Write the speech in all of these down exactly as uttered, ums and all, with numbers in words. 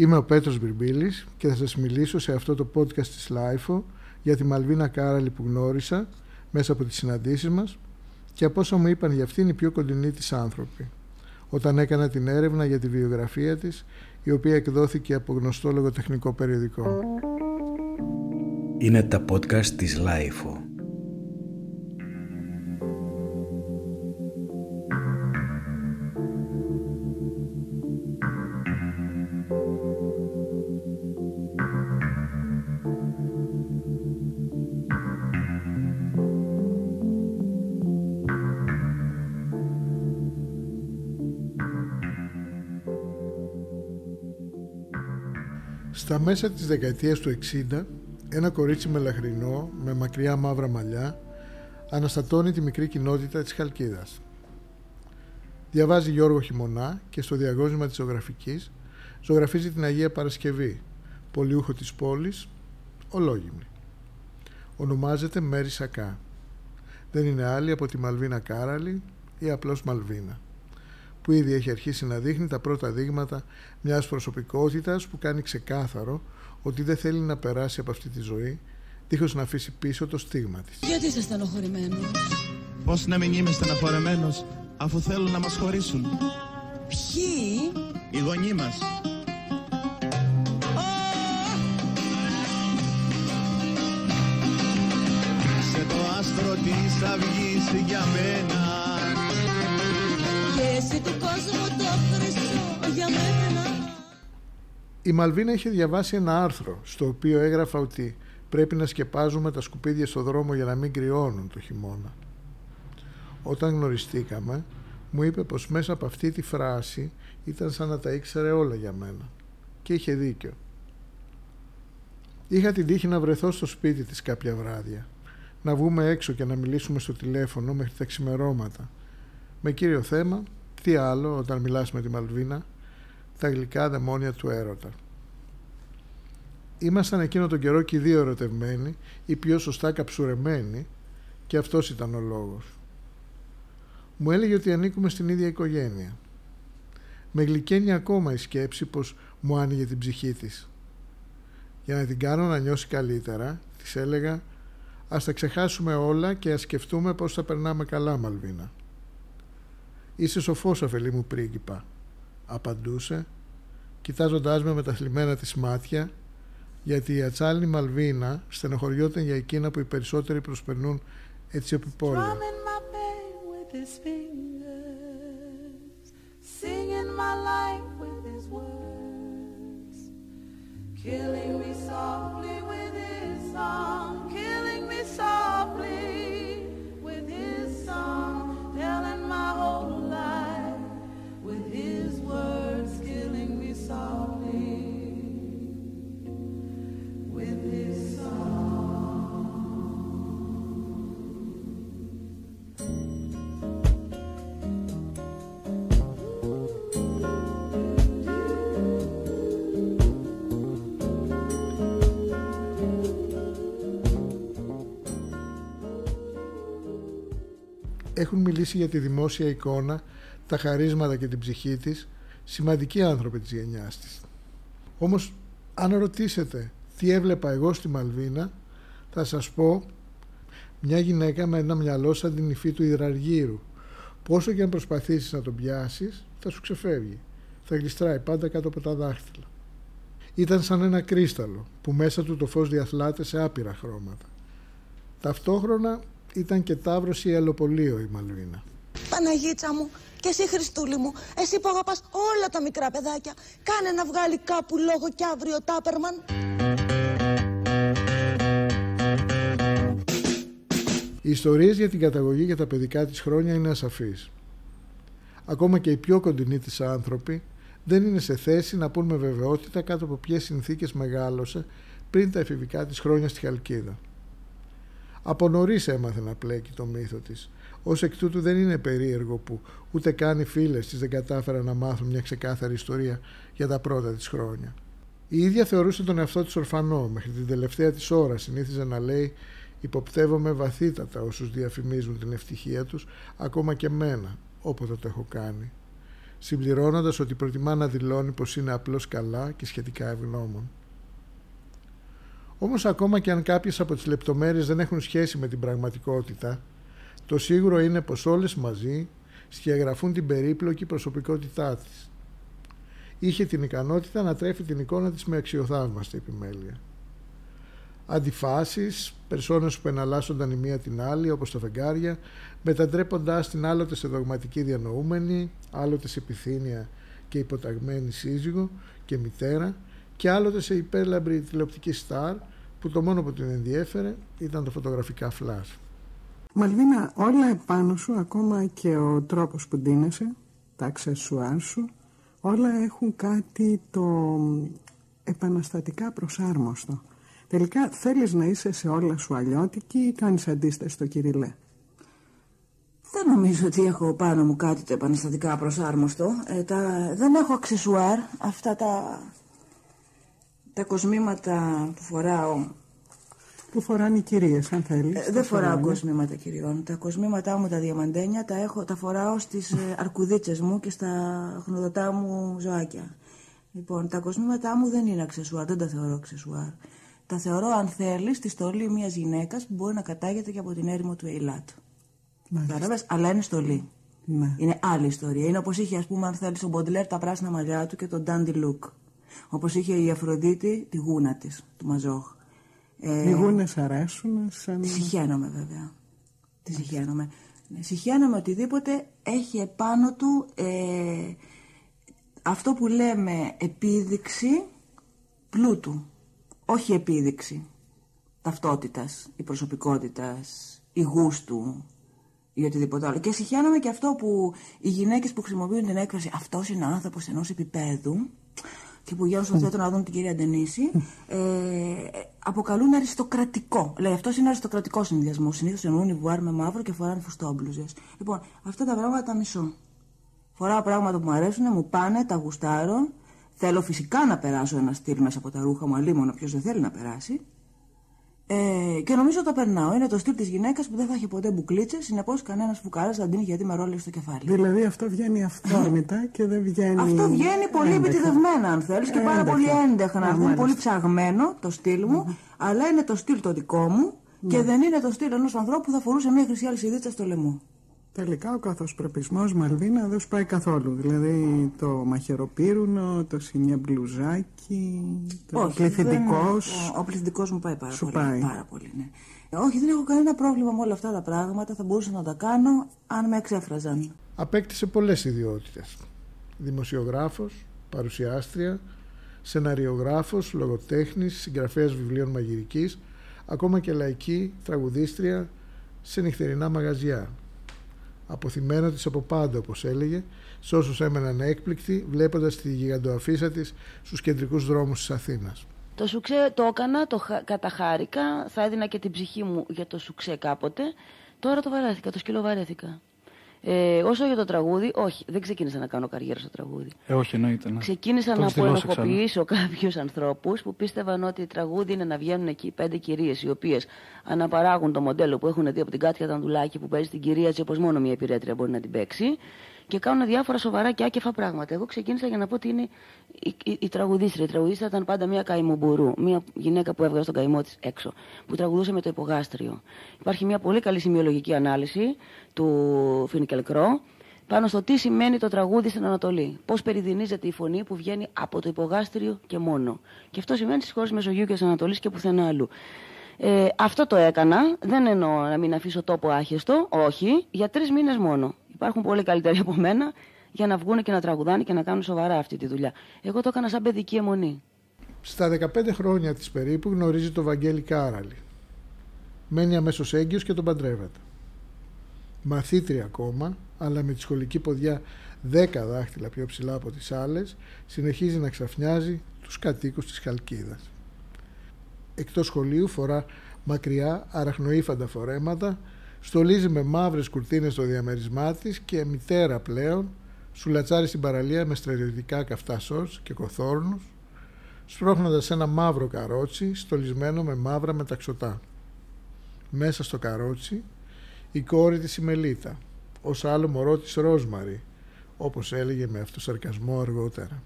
Είμαι ο Πέτρος Μπιρμπίλης και θα σας μιλήσω σε αυτό το podcast της ΛΑΙΦΟ για τη Μαλβίνα Κάραλη που γνώρισα μέσα από τις συναντήσεις μας και από όσα μου είπαν για αυτήν οι πιο κοντινοί της άνθρωποι. Όταν έκανα την έρευνα για τη βιογραφία της, η οποία εκδόθηκε από γνωστό λογοτεχνικό περιοδικό. Είναι τα podcast της ΛΑΙΦΟ. Στα μέσα της δεκαετίας του εξήντα, ένα κορίτσι μελαχρινό, με μακριά μαύρα μαλλιά, αναστατώνει τη μικρή κοινότητα της Χαλκίδας. Διαβάζει Γιώργο Χειμωνά και στο διαγώνισμα της ζωγραφικής ζωγραφίζει την Αγία Παρασκευή, πολιούχο της πόλης, ολόγυμνη. Ονομάζεται Μέρι Σακά. Δεν είναι άλλη από τη Μαλβίνα Κάραλη ή απλώς Μαλβίνα, που ήδη έχει αρχίσει να δείχνει τα πρώτα δείγματα μιας προσωπικότητας που κάνει ξεκάθαρο ότι δεν θέλει να περάσει από αυτή τη ζωή δίχως να αφήσει πίσω το στίγμα της. Γιατί είσαι στενοχωρημένος? Πώς να μην είμαι στενοχωρημένος αφού θέλουν να μας χωρίσουν? Ποιοι? Οι γονείς μας. Σε το άστρο της αυγής για μένα. Η Μαλβίνα είχε διαβάσει ένα άρθρο στο οποίο έγραφα ότι πρέπει να σκεπάζουμε τα σκουπίδια στο δρόμο για να μην κρυώνουν το χειμώνα. Όταν γνωριστήκαμε, μου είπε πως μέσα από αυτή τη φράση ήταν σαν να τα ήξερε όλα για μένα, και είχε δίκιο. Είχα την τύχη να βρεθώ στο σπίτι της κάποια βράδια, να βγούμε έξω και να μιλήσουμε στο τηλέφωνο μέχρι τα ξημερώματα, με κύριο θέμα, τι άλλο όταν μιλάς με τη Μαλβίνα, τα γλυκά δαιμόνια του έρωτα. Ήμασταν εκείνο τον καιρό και οι δύο ερωτευμένοι ή πιο σωστά καψουρεμένοι, και αυτός ήταν ο λόγος. Μου έλεγε ότι ανήκουμε στην ίδια οικογένεια. Με γλυκαίνει ακόμα η σκέψη πως μου άνοιγε την ψυχή της. Για να την κάνω να νιώσει καλύτερα, της έλεγα «Ας τα ξεχάσουμε όλα και ας σκεφτούμε πως θα περνάμε καλά, Μαλβίνα». «Είσαι σοφός, αφελή μου πρίγκιπα», απαντούσε, κοιτάζοντάς με με τα θλιμμένα της μάτια, γιατί η ατσάλινη Μαλβίνα στενοχωριόταν για εκείνα που οι περισσότεροι προσπερνούν έτσι επιπόλαια. Έχουν μιλήσει για τη δημόσια εικόνα, τα χαρίσματα και την ψυχή της, σημαντικοί άνθρωποι της γενιάς της. Όμως, αν ρωτήσετε τι έβλεπα εγώ στη Μαλβίνα, θα σας πω μια γυναίκα με ένα μυαλό σαν την υφή του υδραργύρου. Πόσο και αν προσπαθήσεις να τον πιάσεις, θα σου ξεφεύγει. Θα γλιστράει πάντα κάτω από τα δάχτυλα. Ήταν σαν ένα κρίσταλο που μέσα του το φως διαθλάται σε άπειρα χρώματα. Ταυτόχρονα, ήταν και ταύρωση ελοπολείο η Μαλβίνα. Παναγίτσα μου, και εσύ Χριστούλη μου, εσύ που αγαπάς όλα τα μικρά παιδάκια, κάνε να βγάλει κάπου λόγο κι αύριο Τάπερμαν. Οι ιστορίες για την καταγωγή και τα παιδικά της χρόνια είναι ασαφείς. Ακόμα και οι πιο κοντινοί της άνθρωποι δεν είναι σε θέση να πούν με βεβαιότητα κάτω από ποιες συνθήκες μεγάλωσε πριν τα εφηβικά της χρόνια στη Χαλκίδα. Από νωρίς έμαθε να πλέκει το μύθο της. Ως εκ τούτου δεν είναι περίεργο που ούτε καν οι φίλες της δεν κατάφεραν να μάθουν μια ξεκάθαρη ιστορία για τα πρώτα της χρόνια. Η ίδια θεωρούσε τον εαυτό της ορφανό. Μέχρι την τελευταία της ώρα συνήθιζε να λέει «Υποπτεύομαι βαθύτατα όσους διαφημίζουν την ευτυχία τους, ακόμα και μένα, όποτε το έχω κάνει. συμπληρώνοντας ότι προτιμά να δηλώνει πως είναι απλώς καλά και σχετικά ευγνώμων. Όμως ακόμα και αν κάποιες από τις λεπτομέρειες δεν έχουν σχέση με την πραγματικότητα, το σίγουρο είναι πως όλες μαζί σκιαγραφούν την περίπλοκη προσωπικότητά της. Είχε την ικανότητα να τρέφει την εικόνα της με αξιοθαύμαστη επιμέλεια. Αντιφάσεις, περσόνες που εναλλάσσονταν η μία την άλλη όπως τα φεγγάρια, μετατρέποντάς την άλλοτε σε δογματική διανοούμενη, άλλοτε σε επιθύνια και υποταγμένη σύζυγο και μητέρα και άλλοτε σε υπέρλαμπρη τηλεοπτική στάρ που το μόνο που την ενδιέφερε ήταν τα φωτογραφικά φλάζ. Μαλβίνα, όλα επάνω σου, ακόμα και ο τρόπος που ντύνεσαι, τα αξεσουάρ σου, όλα έχουν κάτι το επαναστατικά προσάρμοστο. Τελικά θέλεις να είσαι σε όλα σου αλλιώτικη ή κάνεις αντίσταση στο κυριλέ? Δεν νομίζω ότι έχω πάνω μου κάτι το επαναστατικά προσάρμοστο. Ε, τα... Δεν έχω αξεσουάρ. Αυτά τα... τα κοσμήματα που φοράω... Που φοράνε οι κυρίες, αν θέλεις. Ε, δεν φοράω φοράνε. κοσμήματα κυριών. Τα κοσμήματά μου, τα διαμαντένια, τα, έχω, τα φοράω στις αρκουδίτσες μου και στα χνοδωτά μου ζωάκια. Λοιπόν, τα κοσμήματά μου δεν είναι αξεσουάρ, δεν τα θεωρώ αξεσουάρ. Τα θεωρώ, αν θέλεις, τη στολή μιας γυναίκας που μπορεί να κατάγεται και από την έρημο του Ειλάτ. Κατάλαβες, αλλά είναι στολή. Ναι. Είναι άλλη ιστορία. Είναι όπως είχε, ας πούμε, αν θέλεις, ο Μποντλέρ τα πράσινα μαλλιά του και τον Ντάντι Λουκ. Όπως είχε η Αφροδίτη τη γούνα της, του Μαζόχ. Οι ε, γούνες αρέσουν σαν... Τις συχαίνομαι βέβαια. Τις συχαίνομαι. Συχαίνομαι οτιδήποτε έχει επάνω του ε, αυτό που λέμε επίδειξη πλούτου. Όχι επίδειξη ταυτότητας ή προσωπικότητας ή γούστου ή οτιδήποτε άλλο. Και συχαίνομαι και αυτό που οι γυναίκες που χρησιμοποιούν την έκφραση «αυτός είναι άνθρωπος ενός επίπεδου» και που πηγαίνουν στο θέατρο να δουν την κυρία Ντενίση, ε, αποκαλούν αριστοκρατικό. Λέει, αυτό είναι αριστοκρατικό συνδυασμό. Συνήθως εννοούν ιβουάρ με μαύρο και φοράνε φουστόμπλουζες. Λοιπόν, αυτά τα πράγματα τα μισώ. Φοράω πράγματα που μου αρέσουν, μου πάνε, τα γουστάρω. Θέλω φυσικά να περάσω ένα στυλ μέσα από τα ρούχα μου, αλίμονα ποιος δεν θέλει να περάσει. Ε, και νομίζω το περνάω. Είναι το στυλ της γυναίκας που δεν θα έχει ποτέ μπουκλίτσες, συνεπώς κανένας φουκάρας δεν τίνει γιατί με ρόλει στο κεφάλι. Δηλαδή αυτό βγαίνει αυθόρμητα και δεν βγαίνει. Αυτό βγαίνει πολύ επιτηδευμένα, αν θέλεις, και πάρα πολύ έντεχνα. Είναι πολύ ψαγμένο το στυλ μου, mm-hmm. αλλά είναι το στυλ το δικό μου mm-hmm. και δεν είναι το στυλ ενός ανθρώπου που θα φορούσε μια χρυσή αλυσιδίτσα στο λαιμό. Τελικά ο καθοσπρεπισμός, Μαλβίνα, δεν σου πάει καθόλου. Δηλαδή το μαχαιροπύρουνο, το συνιαμπλουζάκι, το όχι, πληθυντικός. Ο, ο πληθυντικός μου πάει πάρα σου πολύ. Πάει. Πάρα πολύ ναι. Όχι, δεν έχω κανένα πρόβλημα με όλα αυτά τα πράγματα. Θα μπορούσα να τα κάνω αν με εξέφραζαν. Απέκτησε πολλές ιδιότητες. Δημοσιογράφος, παρουσιάστρια, σεναριογράφος, λογοτέχνης, συγγραφέας βιβλίων μαγειρικής, ακόμα και λαϊκή, τραγουδίστρια σε νυχτερινά μαγαζιά. Αποθυμένο της από πάντα, όπως έλεγε, σε όσους έμεναν έκπληκτοι, βλέποντας τη γιγαντοαφίσα της στους κεντρικούς δρόμους της Αθήνας. Το σουξέ το έκανα, το καταχάρηκα, θα έδινα και την ψυχή μου για το σουξέ κάποτε. Τώρα το βαρέθηκα, το σκύλο βαρέθηκα. Ε, όσο για το τραγούδι, όχι, δεν ξεκίνησα να κάνω καριέρα στο τραγούδι. Ε, όχι, εννοείται. Ναι. Ξεκίνησα το να απολοχοποιήσω κάποιους ανθρώπους που πίστευαν ότι τραγούδι είναι να βγαίνουν εκεί πέντε κυρίες οι οποίες αναπαράγουν το μοντέλο που έχουν δει από την Κάτια Δανδουλάκη που παίζει την κυρία έτσι όπως μόνο μια επιρρέτρια μπορεί να την παίξει και κάνουν διάφορα σοβαρά και άκεφα πράγματα. Εγώ ξεκίνησα για να πω ότι είναι η, η, η τραγουδίστρια. Η τραγουδίστρια ήταν πάντα μια καημομπουρού, μια γυναίκα που έβγαζε τον καημό της έξω, που τραγουδούσε με το υπογάστριο. Υπάρχει μια πολύ καλή σημειολογική ανάλυση του Φινκελκρό πάνω στο τι σημαίνει το τραγούδι στην Ανατολή. Πώς περιδινίζεται η φωνή που βγαίνει από το υπογάστριο και μόνο. Και αυτό σημαίνει στις χώρες Μεσογείου και της Ανατολής και πουθενά αλλού. Ε, αυτό το έκανα. Δεν εννοώ να μην αφήσω τόπο άχεστο, όχι, για τρεις μήνες μόνο. Υπάρχουν πολύ καλύτεροι από μένα για να βγουν και να τραγουδάνε και να κάνουν σοβαρά αυτή τη δουλειά. Εγώ το έκανα σαν παιδική αιμονή. Στα δεκαπέντε χρόνια της περίπου γνωρίζει τον Βαγγέλη Κάραλη. Μένει αμέσως έγκυος και τον παντρεύεται. Μαθήτρια ακόμα, αλλά με τη σχολική ποδιά δέκα δάχτυλα πιο ψηλά από τις άλλες, συνεχίζει να ξαφνιάζει τους κατοίκους της Χαλκίδας. Εκτός σχολείου φορά μακριά αραχνοήφαντα φορέματα, στολίζει με μαύρες κουρτίνες το διαμερισμά της και μητέρα πλέον σουλατσάρει στην παραλία με στρατιωτικά καυτά σορτς και κοθόρνους, σπρώχνοντας ένα μαύρο καρότσι στολισμένο με μαύρα μεταξωτά. Μέσα στο καρότσι η κόρη της η Μελίτα, ως άλλο μωρό της Ρόσμαρη, όπως έλεγε με αυτοσαρκασμό αργότερα.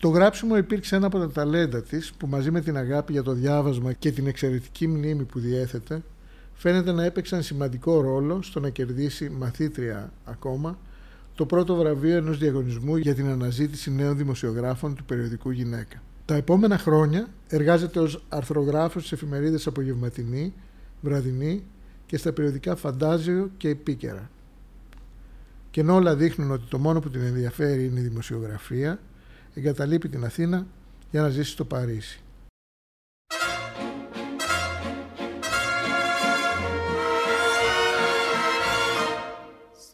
Το γράψιμο υπήρξε ένα από τα ταλέντα της που μαζί με την αγάπη για το διάβασμα και την εξαιρετική μνήμη που διέθετε φαίνεται να έπαιξαν σημαντικό ρόλο στο να κερδίσει μαθήτρια ακόμα το πρώτο βραβείο ενός διαγωνισμού για την αναζήτηση νέων δημοσιογράφων του περιοδικού Γυναίκα. Τα επόμενα χρόνια εργάζεται ως αρθρογράφος στις εφημερίδες Απογευματινή, Βραδινή και στα περιοδικά Φαντάζιο και Επίκαιρα. Και ενώ όλα δείχνουν ότι το μόνο που την ενδιαφέρει είναι η δημοσιογραφία, εγκαταλείπει την Αθήνα για να ζήσει στο Παρίσι.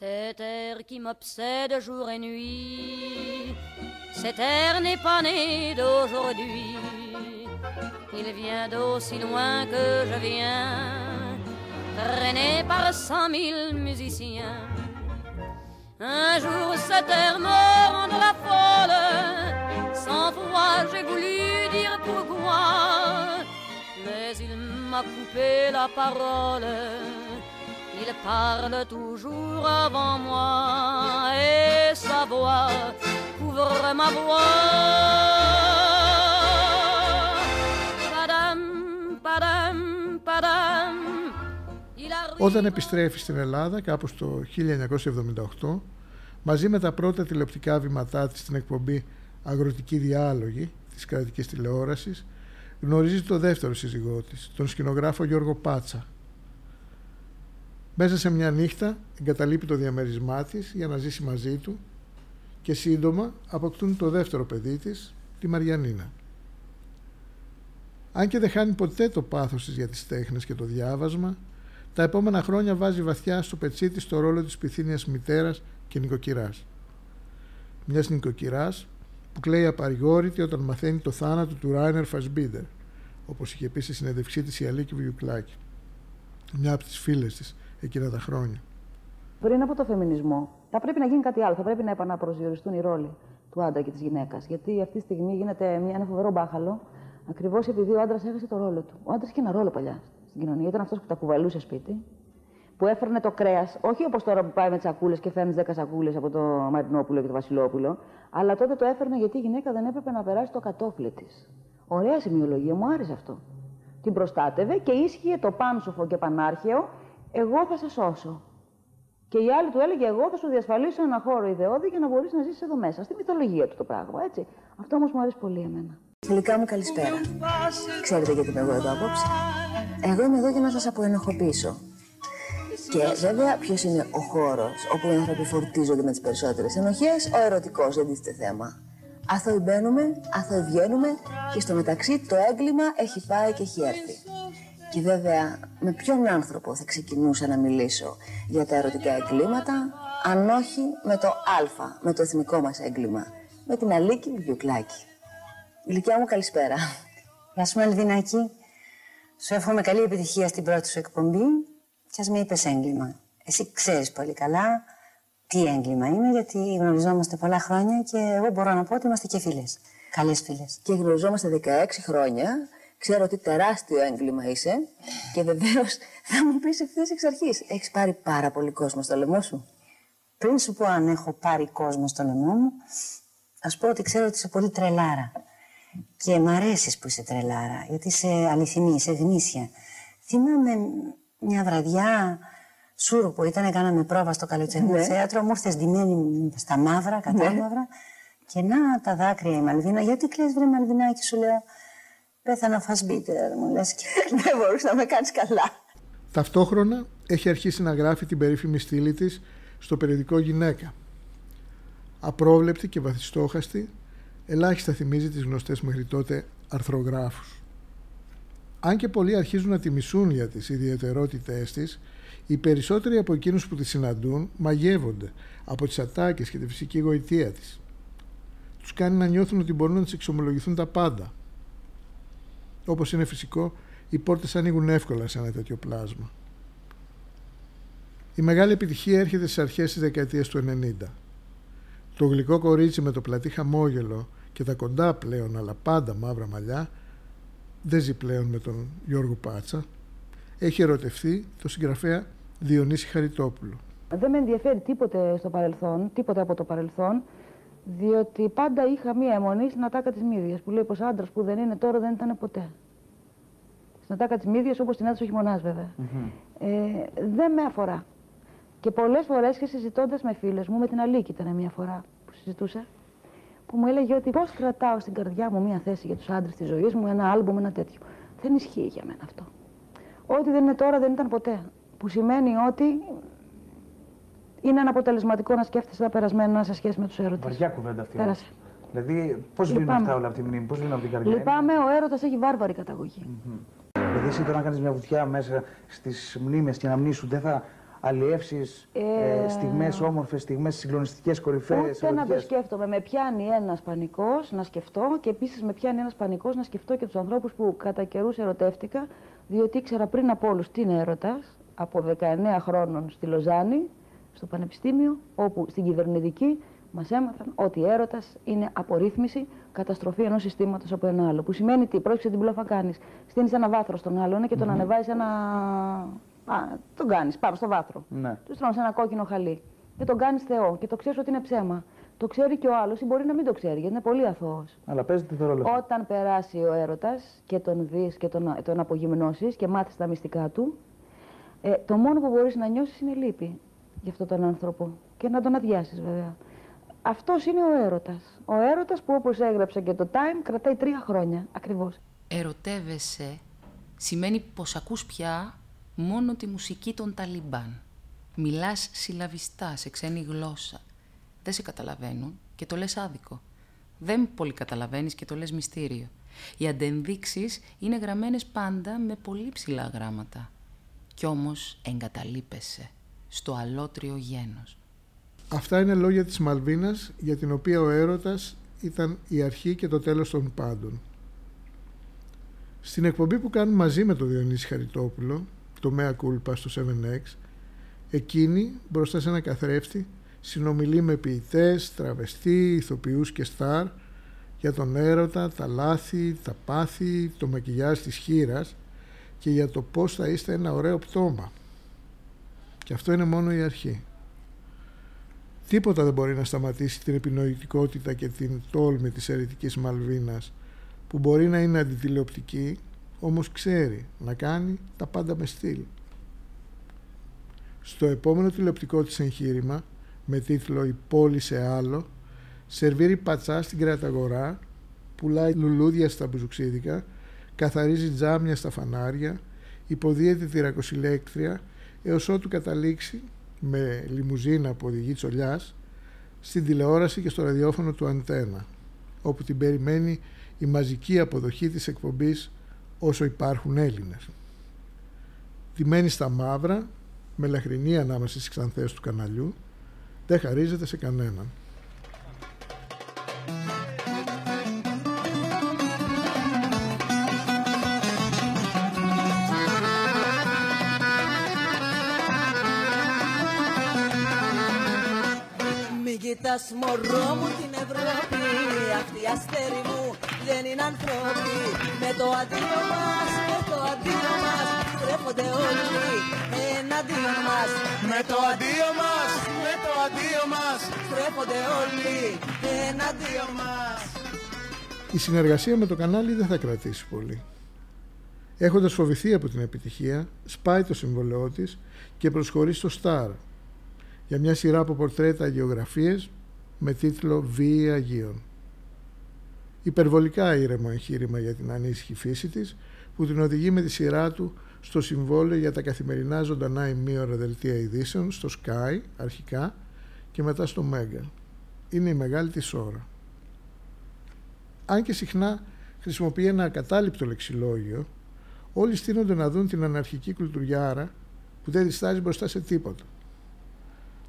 Cet air qui m'obsède jour et nuit, cet air n'est pas né d'aujourd'hui. Il vient d'aussi loin que je viens, traîné par cent mille musiciens. Un jour cet air me rendra folle, sans foi j'ai voulu dire pourquoi, mais il m'a coupé la parole, il parle toujours avant moi, et sa voix couvre ma voix. Padam, padam, padam. Όταν επιστρέφει στην Ελλάδα, κάπου στο χίλια εννιακόσια εβδομήντα οκτώ, μαζί με τα πρώτα τηλεοπτικά βήματά της στην εκπομπή «Αγροτική Διάλογη» της κρατικής τηλεόρασης, γνωρίζει το δεύτερο σύζυγό της, τον σκηνογράφο Γιώργο Πάτσα. Μέσα σε μια νύχτα εγκαταλείπει το διαμέρισμά της για να ζήσει μαζί του και σύντομα αποκτούν το δεύτερο παιδί της, τη Μαριανίνα. Αν και δεν χάνει ποτέ το πάθος της για τις τέχνες και το διάβασμα, τα επόμενα χρόνια βάζει βαθιά στο πετσί της το ρόλο της πυθύνιας μητέρας και νοικοκυράς. Μιας νοικοκυράς που κλαίει απαρηγόρητη όταν μαθαίνει το θάνατο του Ράινερ Φασμπίντερ, όπως είχε πει στη συνέντευξή της η Αλίκη Βουγιουκλάκη, μια από τις φίλες της εκείνα τα χρόνια. Πριν από το φεμινισμό, θα πρέπει να γίνει κάτι άλλο. Θα πρέπει να επαναπροσδιοριστούν οι ρόλοι του άντρα και της γυναίκας. Γιατί αυτή τη στιγμή γίνεται ένα φοβερό μπάχαλο, ακριβώς επειδή ο άντρας έχασε το ρόλο του. Ο άντρας είχε ένα ρόλο παλιά. Κοινωνία. Ήταν αυτός που τα κουβαλούσε σπίτι, που έφερνε το κρέας, όχι όπως τώρα που πάει με σακούλες και φέρνει δέκα σακούλες από το Μαρινόπουλο και το Βασιλόπουλο, αλλά τότε το έφερνε γιατί η γυναίκα δεν έπρεπε να περάσει το κατόφλι της. Ωραία σημειολογία, μου άρεσε αυτό. Την προστάτευε και ίσχυε το πάνσοφο και πανάρχαιο, εγώ θα σε σώσω. Και η άλλη του έλεγε, εγώ θα σου διασφαλίσω ένα χώρο ιδεώδη για να μπορείς να ζήσεις εδώ μέσα. Στη μυθολογία του το πράγμα, έτσι. Αυτό όμως μου αρέσει πολύ εμένα. Γλυκά μου, καλησπέρα. Ξέρετε γιατί είμαι εγώ εδώ απόψε. Εγώ είμαι εδώ για να σας αποενοχοποιήσω. Και βέβαια, ποιος είναι ο χώρος όπου οι άνθρωποι φορτίζονται με τις περισσότερες ενοχές? Ο ερωτικός, δεν τίθεται θέμα. Αθώοι μπαίνουμε, αθώοι βγαίνουμε και στο μεταξύ το έγκλημα έχει πάει και έχει έρθει. Και βέβαια, με ποιον άνθρωπο θα ξεκινούσα να μιλήσω για τα ερωτικά εγκλήματα, αν όχι με το Α, με το εθνικό μας έγκλημα, με την Αλίκη Βουγιουκλάκη. Γλυκιά μου, καλησπέρα. Να σου Μαλβινάκη, σου εύχομαι καλή επιτυχία στην πρώτη σου εκπομπή και ας με είπες έγκλημα. Εσύ ξέρεις πολύ καλά τι έγκλημα είναι, γιατί γνωριζόμαστε πολλά χρόνια και εγώ μπορώ να πω ότι είμαστε και φίλες. Καλές φίλες. Και γνωριζόμαστε δεκαέξι χρόνια Ξέρω τι τεράστιο έγκλημα είσαι και βεβαίως θα μου πεις ευθύς εξ αρχής. Έχεις πάρει πάρα πολύ κόσμο στο λαιμό σου. Πριν σου πω αν έχω πάρει κόσμο στο λαιμό μου, ας πω ότι ξέρω ότι είσαι πολύ τρελάρα. Και μ' αρέσεις που είσαι τρελάρα, γιατί είσαι αληθινή, είσαι γνήσια. Θυμάμαι μια βραδιά σούρου που ήταν, κάναμε πρόβα στο Καλοτσερινό ναι. θέατρο, μου ήρθες ντυμένη στα μαύρα, κατά ναι. μαύρα. Και να τα δάκρυα η Μαλβίνα, γιατί κλαις βρε Μαλβινάκη, σου λέω. Πέθανα Φασμπίντερ, μου λες, και δεν μπορούσε να με κάνεις καλά. Ταυτόχρονα έχει αρχίσει να γράφει την περίφημη στήλη της στο περιοδικό Γυναίκα. Απρόβλεπτη και βαθιστόχαστη, ελάχιστα θυμίζει τις γνωστές μέχρι τότε αρθρογράφους. Αν και πολλοί αρχίζουν να τη μισούν για τις ιδιαιτερότητές της, οι περισσότεροι από εκείνους που τη συναντούν μαγεύονται από τις ατάκες και τη φυσική γοητεία της. Τους κάνει να νιώθουν ότι μπορούν να της εξομολογηθούν τα πάντα. Όπως είναι φυσικό, οι πόρτες ανοίγουν εύκολα σε ένα τέτοιο πλάσμα. Η μεγάλη επιτυχία έρχεται στις αρχές της δεκαετίας του ενενήντα. Το γλυκό κορίτσι με το πλατή χαμόγελο και τα κοντά πλέον αλλά πάντα μαύρα μαλλιά δεν ζει πλέον με τον Γιώργο Πάτσα. Έχει ερωτευτεί το συγγραφέα Διονύση Χαριτόπουλο. Δεν με ενδιαφέρει τίποτε στο παρελθόν, τίποτα από το παρελθόν, διότι πάντα είχα μία αιμονή στην ατάκα της Μήδιας που λέει πως άντρας που δεν είναι τώρα δεν ήταν ποτέ. Στην ατάκα της Μήδιας, όπως την άντρας ο Χειμωνάς βέβαια. Mm-hmm. Ε, δεν με αφορά. Και πολλές φορές και συζητώντας με φίλες μου, με την Αλίκη ήταν μια φορά που συζητούσα, που μου έλεγε ότι πώς κρατάω στην καρδιά μου μια θέση για τους άντρες της ζωής μου, ένα άλμπουμ, ένα τέτοιο. Δεν ισχύει για μένα αυτό. Ό,τι δεν είναι τώρα δεν ήταν ποτέ. Που σημαίνει ότι είναι αναποτελεσματικό να σκέφτεσαι τα περασμένα σε σχέση με τους έρωτες. Βαριά κουβέντα αυτή. Πέρασε. Δηλαδή, πώς βγαίνουν αυτά όλα από τη μνήμη, πώς βγαίνουν από την καρδιά. Λυπάμαι, ο έρωτας έχει βάρβαρη καταγωγή. Mm-hmm. Δηλαδή, εσύ τώρα να κάνεις μια βουτιά μέσα στις μνήμες και να μνήσουν, δεν θα. Αλλιεύσεις, ε... ε, στιγμές όμορφες, στιγμές συγκλονιστικές, κορυφαίες. Ούτε ερωτικές. Να το σκέφτομαι. Με πιάνει ένας πανικός να σκεφτώ και επίσης με πιάνει ένας πανικός να σκεφτώ και τους ανθρώπους που κατά καιρούς ερωτεύτηκα, διότι ήξερα πριν από όλους τι είναι έρωτας, από δεκαεννέα χρόνων στη Λοζάνη, στο Πανεπιστήμιο, όπου στην κυβερνητική μας έμαθαν ότι έρωτας είναι απορρίθμιση, καταστροφή ενός συστήματος από ένα άλλο. Που σημαίνει τι, πρόκειται την πλόφα κάνεις. Στείνεις ένα βάθρο στον άλλον και τον mm. ανεβάζεις ένα. Α, τον κάνεις πάνω στο βάθρο. Ναι. Του τρώνε ένα κόκκινο χαλί. Και τον κάνεις Θεό. Και το ξέρεις ότι είναι ψέμα. Το ξέρει και ο άλλος ή μπορεί να μην το ξέρει, γιατί είναι πολύ αθώος. Αλλά παίζεται το ρόλο. Όταν περάσει ο έρωτας και τον δεις και τον, τον απογυμνώσεις και μάθεις τα μυστικά του, ε, το μόνο που μπορείς να νιώσεις είναι λύπη για αυτόν τον άνθρωπο. Και να τον αδειάσεις βέβαια. Αυτός είναι ο έρωτας. Ο έρωτας που, όπως έγραψα και το Time, κρατάει τρία χρόνια ακριβώς. Ερωτεύεσαι σημαίνει πως ακούς πια μόνο τη μουσική των Ταλιμπάν. Μιλάς συλλαβιστά σε ξένη γλώσσα. Δεν σε καταλαβαίνουν και το λες άδικο. Δεν πολύ καταλαβαίνεις και το λες μυστήριο. Οι αντενδείξεις είναι γραμμένες πάντα με πολύ ψηλά γράμματα. Κι όμως εγκαταλείπεσαι στο αλότριο γένος. Αυτά είναι λόγια της Μαλβίνας, για την οποία ο έρωτας ήταν η αρχή και το τέλος των πάντων. Στην εκπομπή που κάνουν μαζί με τον Διονύση Χαριτόπουλο, το Mea Culpa στο επτά εξ, εκείνη μπροστά σε ένα καθρέφτη συνομιλεί με ποιητές, τραβεστή, ηθοποιούς και στάρ για τον έρωτα, τα λάθη, τα πάθη, το μακιγιάζ της χήρας και για το πώς θα είστε ένα ωραίο πτώμα. Και αυτό είναι μόνο η αρχή. Τίποτα δεν μπορεί να σταματήσει την επινοητικότητα και την τόλμη της ερετικής Μαλβίνας, που μπορεί να είναι αντιτηλεοπτική, όμως ξέρει να κάνει τα πάντα με στυλ. Στο επόμενο τηλεοπτικό της εγχείρημα, με τίτλο «Η πόλη σε άλλο», σερβίρει πατσά στην κρεαταγορά, πουλάει λουλούδια στα μπουζουξίδικα, καθαρίζει τζάμια στα φανάρια, υποδίεται τη ρακοσυλέκτρια, έως ότου καταλήξει, με λιμουζίνα που οδηγεί τσολιάς, στην τηλεόραση και στο ραδιόφωνο του Αντένα, όπου την περιμένει η μαζική αποδοχή της εκπομπής «Όσο υπάρχουν Έλληνες». Τιμένη στα μαύρα, με λαχρινή ανάμεσα στις ξανθές του καναλιού, δεν χαρίζεται σε κανέναν. Μην κοιτάς μωρό μου την Ευρώπη, αυτοί οι αστέροι μου δεν είναι ανθρώποι. Με το αντίο μας, με το αντίο μας, τρέφονται όλοι εναντίον μας. Με το αντίο μας, με το αντίο μας, τρέφονται όλοι εναντίον μας. Η συνεργασία με το κανάλι δεν θα κρατήσει πολύ. Έχοντας φοβηθεί από την επιτυχία, σπάει το συμβολαιό της και προσχωρεί στο Στάρ για μια σειρά από πορτρέτα αγιογραφίες με τίτλο «Βίοι Αγίων». Υπερβολικά ήρεμο εγχείρημα για την ανήσυχη φύση της, που την οδηγεί με τη σειρά του στο συμβόλαιο για τα καθημερινά ζωντανά ημίωρα δελτία ειδήσεων, στο ΣΚΑΙ αρχικά και μετά στο Μέγκα. Είναι η μεγάλη της ώρα. Αν και συχνά χρησιμοποιεί ένα ακατάληπτο λεξιλόγιο, όλοι στείνονται να δουν την αναρχική κλουτουριάρα που δεν διστάζει μπροστά σε τίποτα.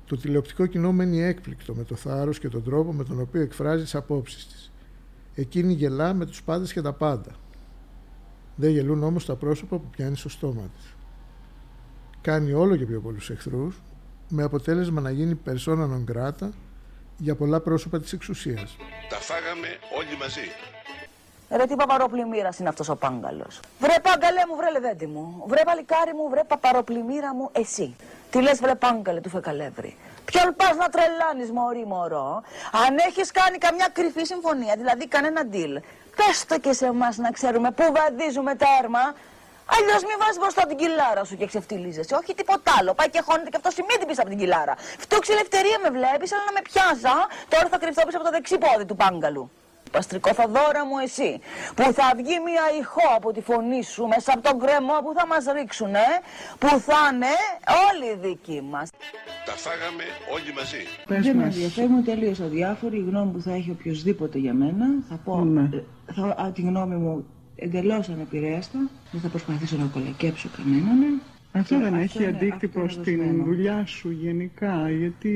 Το τηλεοπτικό κοινό μένει έκπληκτο με το θάρρος και τον τρόπο με τον οποίο εκφράζει τις απόψεις της. Εκείνη γελά με τους πάντες και τα πάντα. Δεν γελούν όμως τα πρόσωπα που πιάνει στο στόμα της. Κάνει όλο και πιο πολλούς εχθρούς, με αποτέλεσμα να γίνει persona non grata για πολλά πρόσωπα της εξουσίας. Τα φάγαμε όλοι μαζί. Ρε τι παπαροπλημμύρας είναι αυτός ο Πάγκαλος. Βρε Πάγκαλέ μου, βρε λεβέντη μου. Βρε παλικάρι μου, βρε παπαροπλημμύρα μου εσύ. Τι λες βρε Πάγκαλε του φεκαλεύρη. Ποιον πας να τρελάνεις μωρή μωρό. Αν έχεις κάνει καμιά κρυφή συμφωνία, δηλαδή κανένα deal, πες το και σε εμάς να ξέρουμε πού βαδίζουμε τέρμα. Αλλιώς μη βάζεις μπροστά την κοιλάρα σου και ξεφτιλίζεσαι. Όχι τίποτα άλλο. Πάει και χώνεται και αυτό η μύτη πίσω από την κοιλάρα. Φτούξη ελευθερία με βλέπεις, αλλά να με πιάσα. Τώρα θα κρυφθώ πίσω από το δεξί πόδι του Πάγκαλου. Παστρικό θα δώρα μου εσύ, που θα βγει μια ηχό από τη φωνή σου μέσα από τον κρεμό που θα μας ρίξουνε, που θα είναι όλοι δικοί μας. Τα φάγαμε όλοι μαζί. Πες δεν μας. Με ενδιαφέρουν τελείως αδιάφοροι, η γνώμη που θα έχει οποιοδήποτε για μένα, θα πω ναι. θα, α, τη γνώμη μου εντελώς ανεπηρέαστα, δεν θα προσπαθήσω να κολακέψω κανέναν. Ναι. Αυτό δεν έχει αντίκτυπο στην δουλειά σου γενικά, γιατί...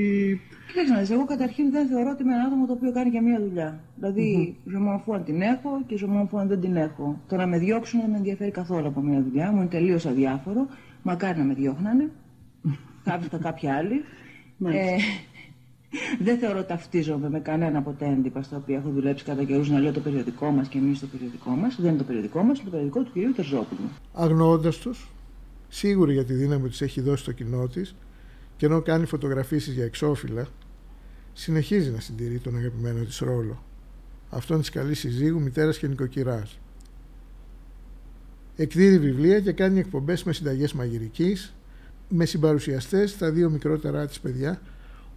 Κοιτάξτε, εγώ καταρχήν δεν θεωρώ ότι είμαι ένα άτομο το οποίο κάνει για μία δουλειά. Δηλαδή, mm-hmm. ζωμώ αφού αν την έχω και ζωμώ αφού αν δεν την έχω. Το να με διώξουν δεν με ενδιαφέρει καθόλου από μία δουλειά, μου είναι τελείως αδιάφορο. Μακάρι να με διώχνανε, θα βρήκα κάποια άλλη. ε, δεν θεωρώ ταυτίζομαι με κανένα από τα έντυπα στα οποία έχω δουλέψει κατά καιρούς να λέω το περιοδικό μας και εμείς το περιοδικό μας. Δεν είναι το περιοδικό μας, είναι το περιοδικό του κυρίου Τερζόπουλου. Αγνοώντας τους. Σίγουρη για τη δύναμη που της έχει δώσει το κοινό της και ενώ κάνει φωτογραφίσεις για εξώφυλλα, συνεχίζει να συντηρεί τον αγαπημένο της ρόλο. Αυτόν της καλής συζύγου, μητέρας και νοικοκυράς. Εκδίδει βιβλία και κάνει εκπομπές με συνταγές μαγειρικής, με συμπαρουσιαστές τα δύο μικρότερά της παιδιά,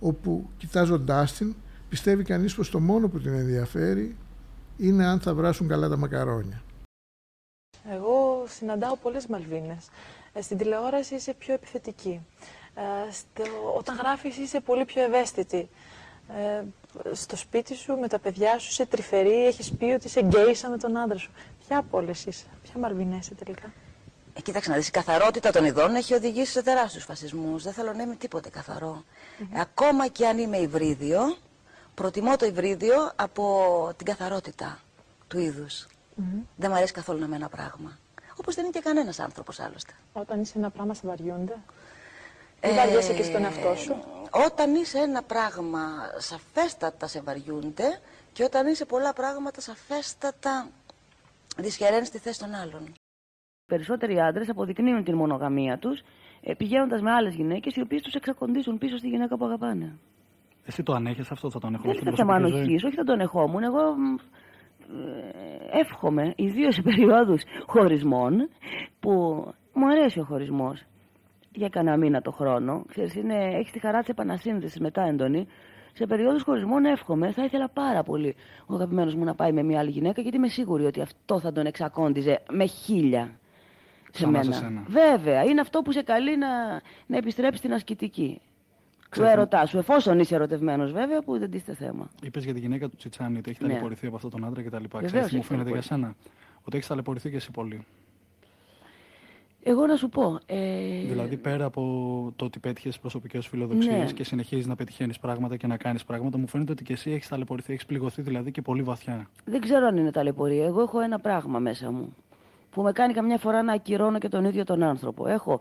όπου κοιτάζοντάς την πιστεύει κανείς πως το μόνο που την ενδιαφέρει είναι αν θα βράσουν καλά τα μακαρόνια. Εγώ συναντάω πολλές Μαλβίνες. Στην τηλεόραση είσαι πιο επιθετική. Ε, στο, όταν γράφεις είσαι πολύ πιο ευαίσθητη. Ε, στο σπίτι σου, με τα παιδιά σου, είσαι τρυφερή, έχεις πει ότι είσαι γκέισα με τον άντρα σου. Ποια από όλες είσαι, ποια Μαλβίνα είσαι τελικά. Ε, κοίταξε να δεις, η καθαρότητα των ειδών έχει οδηγήσει σε τεράστιους φασισμούς. Δεν θέλω να είμαι τίποτε καθαρό. Mm-hmm. Ε, ακόμα και αν είμαι υβρίδιο, προτιμώ το υβρίδιο από την καθαρότητα του είδους. Mm-hmm. Δεν μου αρέσει καθόλου να είμαι ένα πράγμα. Όπως δεν είναι και κανένας άνθρωπος άλλωστε. Όταν είσαι ένα πράγμα, σε βαριούνται. Ε, δεν βαριέσαι και στον εαυτό σου. Όταν είσαι ένα πράγμα, σαφέστατα σε βαριούνται. Και όταν είσαι πολλά πράγματα, σαφέστατα δυσχεραίνεις τη θέση των άλλων. Οι περισσότεροι άντρες αποδεικνύουν την μονογαμία τους, πηγαίνοντας με άλλες γυναίκες, οι οποίες τους εξακοντήσουν πίσω στη γυναίκα που αγαπάνε. Εσύ το ανέχεσαι αυτό, θα τον εχόμουν. Δεν θα με ανοχήσω, όχι θα τον εχόμουν. Εγώ. Εύχομαι, ιδίως σε περιόδους χωρισμών, που μου αρέσει ο χωρισμός για κανένα μήνα το χρόνο. Ξέρεις, είναι, έχεις τη χαρά της επανασύνδεσης μετά έντονη. Σε περιόδους χωρισμών εύχομαι, θα ήθελα πάρα πολύ ο αγαπημένος μου να πάει με μια άλλη γυναίκα, γιατί είμαι σίγουρη ότι αυτό θα τον εξακόντιζε με χίλια σε μένα. Βέβαια, είναι αυτό που σε καλεί να, να επιστρέψεις στην ασκητική. Του έρωτά σου, εφόσον είσαι ερωτευμένος βέβαια, που δεν τίθεται θέμα. Είπες για τη γυναίκα του Τσιτσάνη ότι έχει ναι. ταλαιπωρηθεί από αυτόν τον άντρα κτλ. Ξέρεις τι μου φαίνεται για σένα, ότι έχει ταλαιπωρηθεί και εσύ πολύ. Εγώ να σου πω. Ε... Δηλαδή, πέρα από το ότι πέτυχες προσωπικές φιλοδοξίες ναι. και συνεχίζεις να πετυχαίνεις πράγματα και να κάνεις πράγματα, μου φαίνεται ότι και εσύ έχεις ταλαιπωρηθεί, έχεις πληγωθεί δηλαδή και πολύ βαθιά. Δεν ξέρω αν είναι ταλαιπωρία. Εγώ έχω ένα πράγμα μέσα μου που με κάνει καμιά φορά να ακυρώνω και τον ίδιο τον άνθρωπο. Έχω.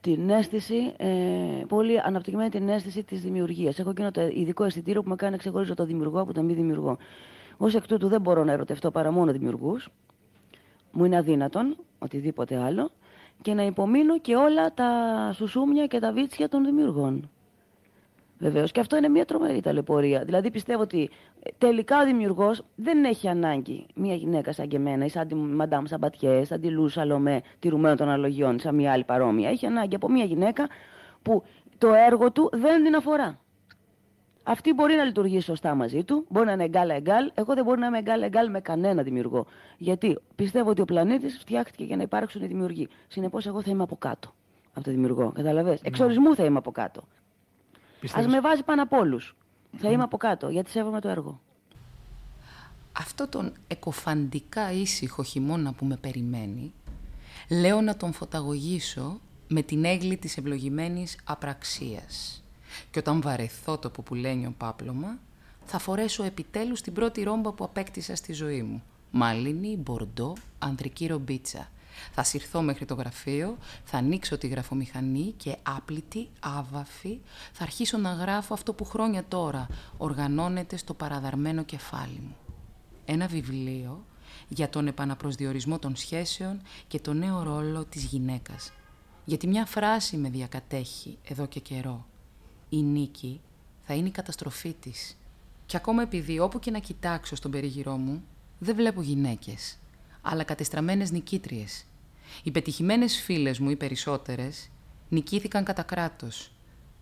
Την αίσθηση, ε, πολύ αναπτυγμένη την αίσθηση της δημιουργίας. Έχω εκείνο το ειδικό αισθητήριο που με κάνει να ξεχωρίζω το δημιουργό από το μη δημιουργό. Ως εκ τούτου δεν μπορώ να ερωτευτώ παρά μόνο δημιουργούς. μου είναι αδύνατον οτιδήποτε άλλο και να υπομείνω και όλα τα σουσούμια και τα βίτσια των δημιουργών. Βεβαίως, και αυτό είναι μια τρομερή ταλαιπωρία. Δηλαδή, πιστεύω ότι τελικά ο δημιουργός δεν έχει ανάγκη μια γυναίκα σαν και εμένα, ή σαν τη Μαντάμ Σαμπατιέ, σαν τη Λου Σαλομέ, τη Ρουμένα των Αλογιών, σαν μια άλλη παρόμοια. Έχει ανάγκη από μια γυναίκα που το έργο του δεν την αφορά. Αυτή μπορεί να λειτουργήσει σωστά μαζί του, μπορεί να είναι εγκάλα-εγκάλ. Εγώ δεν μπορώ να είμαι εγκάλα-εγκάλ με κανένα δημιουργό. Γιατί πιστεύω ότι ο πλανήτης φτιάχτηκε για να υπάρξουν οι δημιουργοί. Συνεπώς, εγώ θα είμαι από κάτω από τον δημιουργό. Καταλαβαίνετε. Mm. Εξορισμού θα είμαι από κάτω. Ας με βάζει πάνω από όλους. Mm. Θα είμαι από κάτω, γιατί σέβομαι το έργο. Αυτό τον εκοφαντικά ήσυχο χειμώνα που με περιμένει, λέω να τον φωταγωγήσω με την έγκλη της ευλογημένης απραξίας. Και όταν βαρεθώ το πουπουλένιο πάπλωμα, θα φορέσω επιτέλους την πρώτη ρόμπα που απέκτησα στη ζωή μου. Μάλινη, μπορντό, ανδρική ρομπίτσα. Θα συρθώ μέχρι το γραφείο, θα ανοίξω τη γραφομηχανή και άπλητη, άβαφη, θα αρχίσω να γράφω αυτό που χρόνια τώρα οργανώνεται στο παραδαρμένο κεφάλι μου. Ένα βιβλίο για τον επαναπροσδιορισμό των σχέσεων και το νέο ρόλο της γυναίκας. Γιατί μια φράση με διακατέχει εδώ και καιρό. Η νίκη θα είναι η καταστροφή της. Και ακόμα επειδή όπου και να κοιτάξω στον περίγυρό μου, δεν βλέπω γυναίκες, αλλά κατεστραμμένες νικήτριες. Οι πετυχημένες φίλες μου, οι περισσότερες, νικήθηκαν κατά κράτος.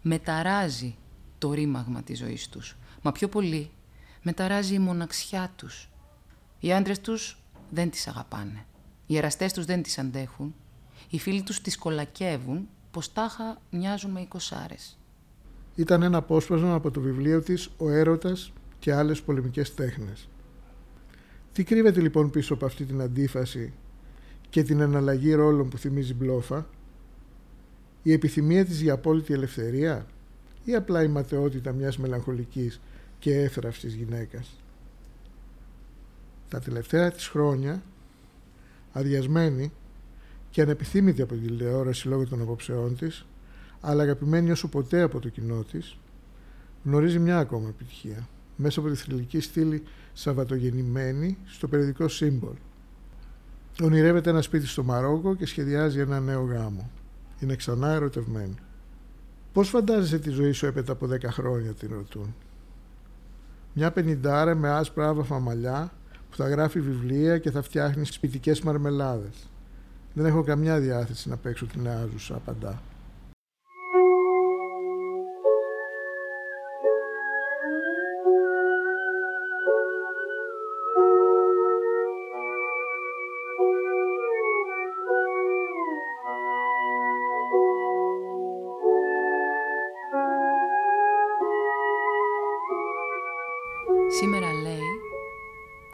Μεταράζει το ρήμαγμα της ζωής τους. Μα πιο πολύ μεταράζει η μοναξιά τους. Οι άντρες τους δεν τις αγαπάνε. Οι εραστές τους δεν τις αντέχουν. Οι φίλοι τους τις κολακεύουν, πως τάχα μοιάζουν με εικοσάρες. Ήταν ένα απόσπασμα από το βιβλίο της «Ο έρωτας και άλλες πολεμικές τέχνες». Τι κρύβεται λοιπόν πίσω από αυτή την αντίφαση και την αναλλαγή ρόλων που θυμίζει μπλόφα? Η επιθυμία της για απόλυτη ελευθερία ή απλά η ματαιότητα μιας μελαγχολικής και έφραυστης γυναίκας? Τα τελευταία της χρόνια, αδειασμένη και ανεπιθύμητη από την τηλεόραση λόγω των αποψεών της, αλλά αγαπημένη όσο ποτέ από το κοινό της, γνωρίζει μια ακόμα επιτυχία μέσα από τη θρυλική στήλη σαββατογεννημένη στο περιοδικό Σύμβολ. Ονειρεύεται ένα σπίτι στο Μαρόκο και σχεδιάζει ένα νέο γάμο. Είναι ξανά ερωτευμένη. «Πώς φαντάζεσαι τη ζωή σου έπειτα από δέκα χρόνια?» την ρωτούν. Μια πενιντάρα με άσπρα άβαφα μαλλιά που θα γράφει βιβλία και θα φτιάχνει σπιτικές μαρμελάδες. «Δεν έχω καμιά διάθεση να παίξω την άζουσα», απαντά. Σήμερα, λέει,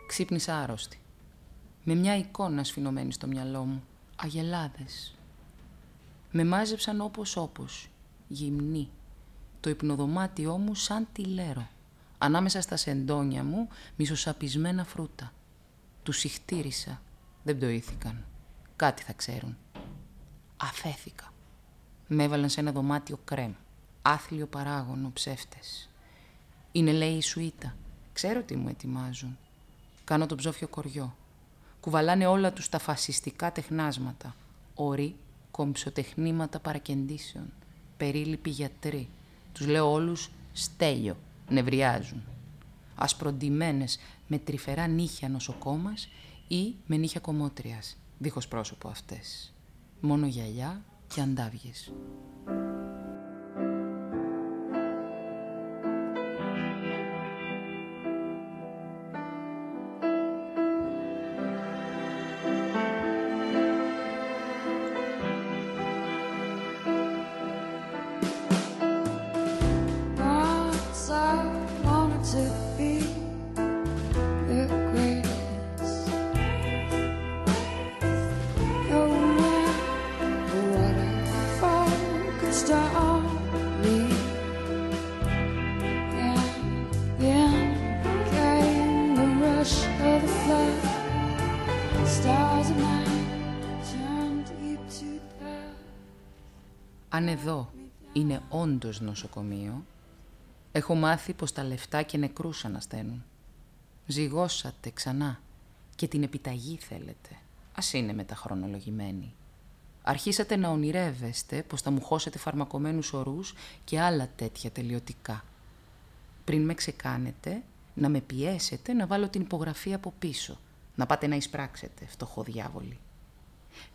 ξύπνησα άρρωστη, με μια εικόνα σφινωμένη στο μυαλό μου, αγελάδες. Με μάζεψαν όπως όπως, γυμνή, το υπνοδωμάτιό μου σαν τηλέρο, ανάμεσα στα σεντόνια μου μισοσαπισμένα φρούτα. Τους συχτήρισα, δεν πτωήθηκαν, κάτι θα ξέρουν. Αφέθηκα. Με έβαλαν σε ένα δωμάτιο κρέμ, άθλιο παράγωνο, ψεύτες. Είναι, λέει, η σουίτα. Ξέρω τι μου ετοιμάζουν. Κάνω τον ψόφιο κοριό. Κουβαλάνε όλα τους τα φασιστικά τεχνάσματα. Ορί, κομψοτεχνήματα παρακεντήσεων. Περίληποι γιατροί. Τους λέω όλους στέλιο. Νευριάζουν. Ασπροντιμένες με τρυφερά νύχια νοσοκόμας ή με νύχια κομμότριας. Δίχως πρόσωπο αυτές. Μόνο γυαλιά και αντάβιες. Αν εδώ είναι όντως νοσοκομείο, έχω μάθει πως τα λεφτά και νεκρούς ανασταίνουν. Ζυγώσατε ξανά και την επιταγή θέλετε, ας είναι μεταχρονολογημένη. Αρχίσατε να ονειρεύεστε πως θα μου χώσετε φαρμακομένους ορούς και άλλα τέτοια τελειωτικά. Πριν με ξεκάνετε, να με πιέσετε να βάλω την υπογραφή από πίσω, να πάτε να εισπράξετε, φτωχό διάβολη.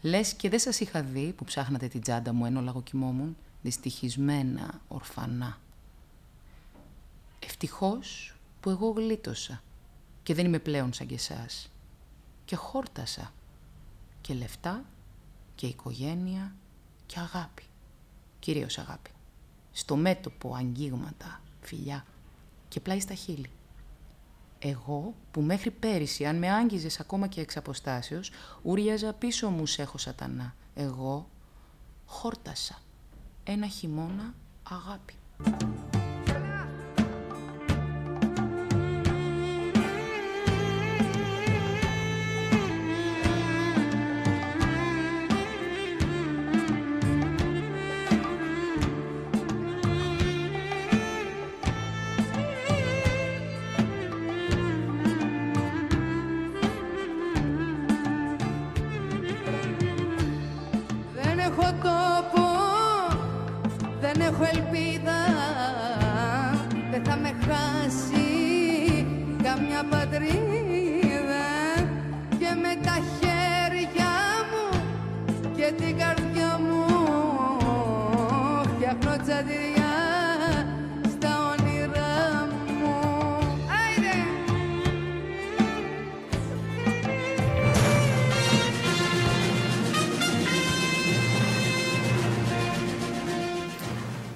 Λες και δεν σας είχα δει που ψάχνατε την τσάντα μου ενώ λαγοκοιμόμουν, δυστυχισμένα ορφανά. Ευτυχώς που εγώ γλίτωσα και δεν είμαι πλέον σαν και εσάς. Και χόρτασα και λεφτά και οικογένεια και αγάπη. Κυρίως αγάπη. Στο μέτωπο αγγίγματα, φιλιά και πλάι στα χείλη. Εγώ που μέχρι πέρυσι, αν με άγγιζες ακόμα και εξ αποστάσεως, ούριαζα πίσω μου σ' έχω σατανά. Εγώ χόρτασα. Ένα χειμώνα αγάπη.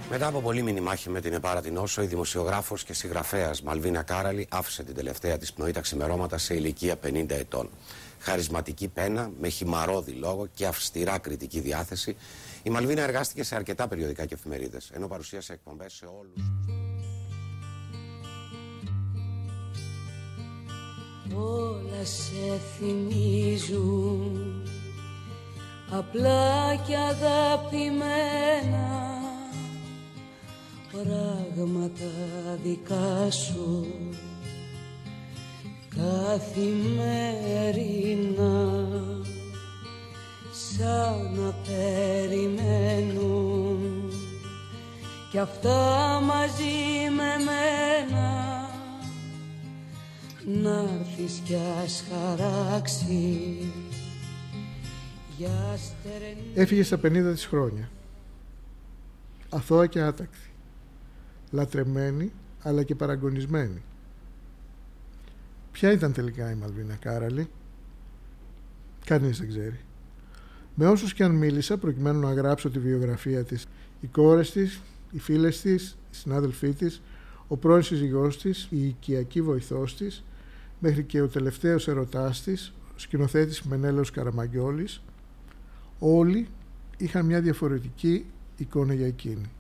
Μετά από πολλή μηνυμάχη με την Επάρα την Όσο, η δημοσιογράφος και συγγραφέας Μαλβίνα Κάραλη άφησε την τελευταία της πνοή τα ξημερώματα σε ηλικία πενήντα ετών. Χαρισματική πένα, με χυμαρόδι λόγο και αυστηρά κριτική διάθεση, η Μαλβίνα εργάστηκε σε αρκετά περιοδικά και εφημερίδες, ενώ παρουσίασε εκπομπές σε όλους. Όλα σε θυμίζουν, απλά και αγαπημένα, πράγματα δικά σου καθημερινά, σαν να περιμένουν κι αυτά μαζί με μένα, να'ρθεις κι ας χαράξει για στερενή. Έφυγε στα πενήντα της χρόνια, αθώα και άτακτη, λατρεμένη αλλά και παραγωνισμένη. Ποια ήταν τελικά η Μαλβίνα Κάραλη? Κανείς δεν ξέρει. Με όσους και αν μίλησα προκειμένου να γράψω τη βιογραφία της, οι κόρες της, οι φίλες της, οι συνάδελφοί της, ο πρώην σύζυγός της, η οικιακή βοηθός της, μέχρι και ο τελευταίος ερωτάς της, ο σκηνοθέτης Μενέλαος Καραμαγιώλης, όλοι είχαν μια διαφορετική εικόνα για εκείνη.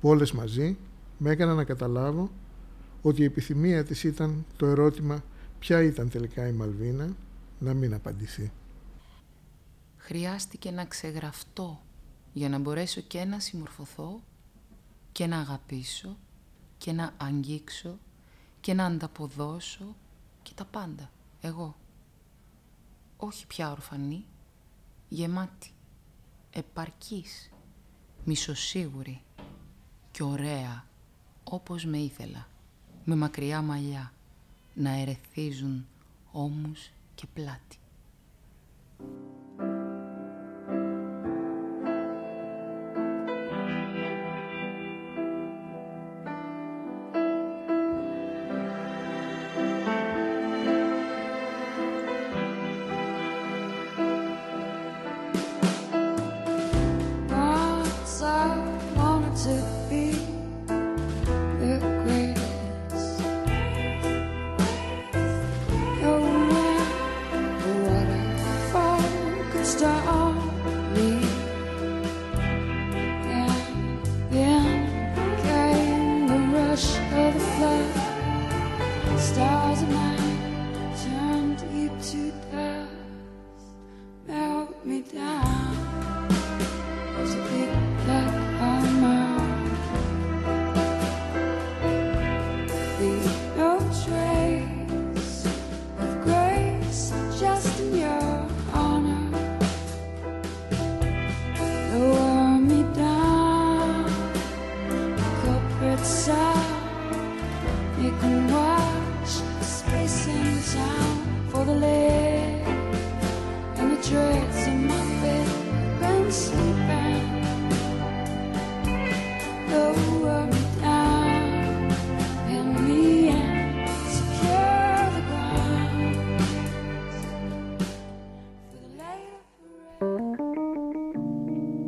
Όλες μαζί με έκαναν να καταλάβω ότι η επιθυμία της ήταν το ερώτημα ποια ήταν τελικά η Μαλβίνα να μην απαντηθεί. Χρειάστηκε να ξεγραφτώ για να μπορέσω και να συμμορφωθώ και να αγαπήσω και να αγγίξω και να ανταποδώσω και τα πάντα. Εγώ. Όχι πια ορφανή, γεμάτη, επαρκής, μισοσίγουρη. Κι ωραία, όπως με ήθελα, με μακριά μαλλιά, να ερεθίζουν ώμους και πλάτη.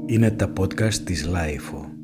Είναι τα podcast της ΛΑΙΦΟ.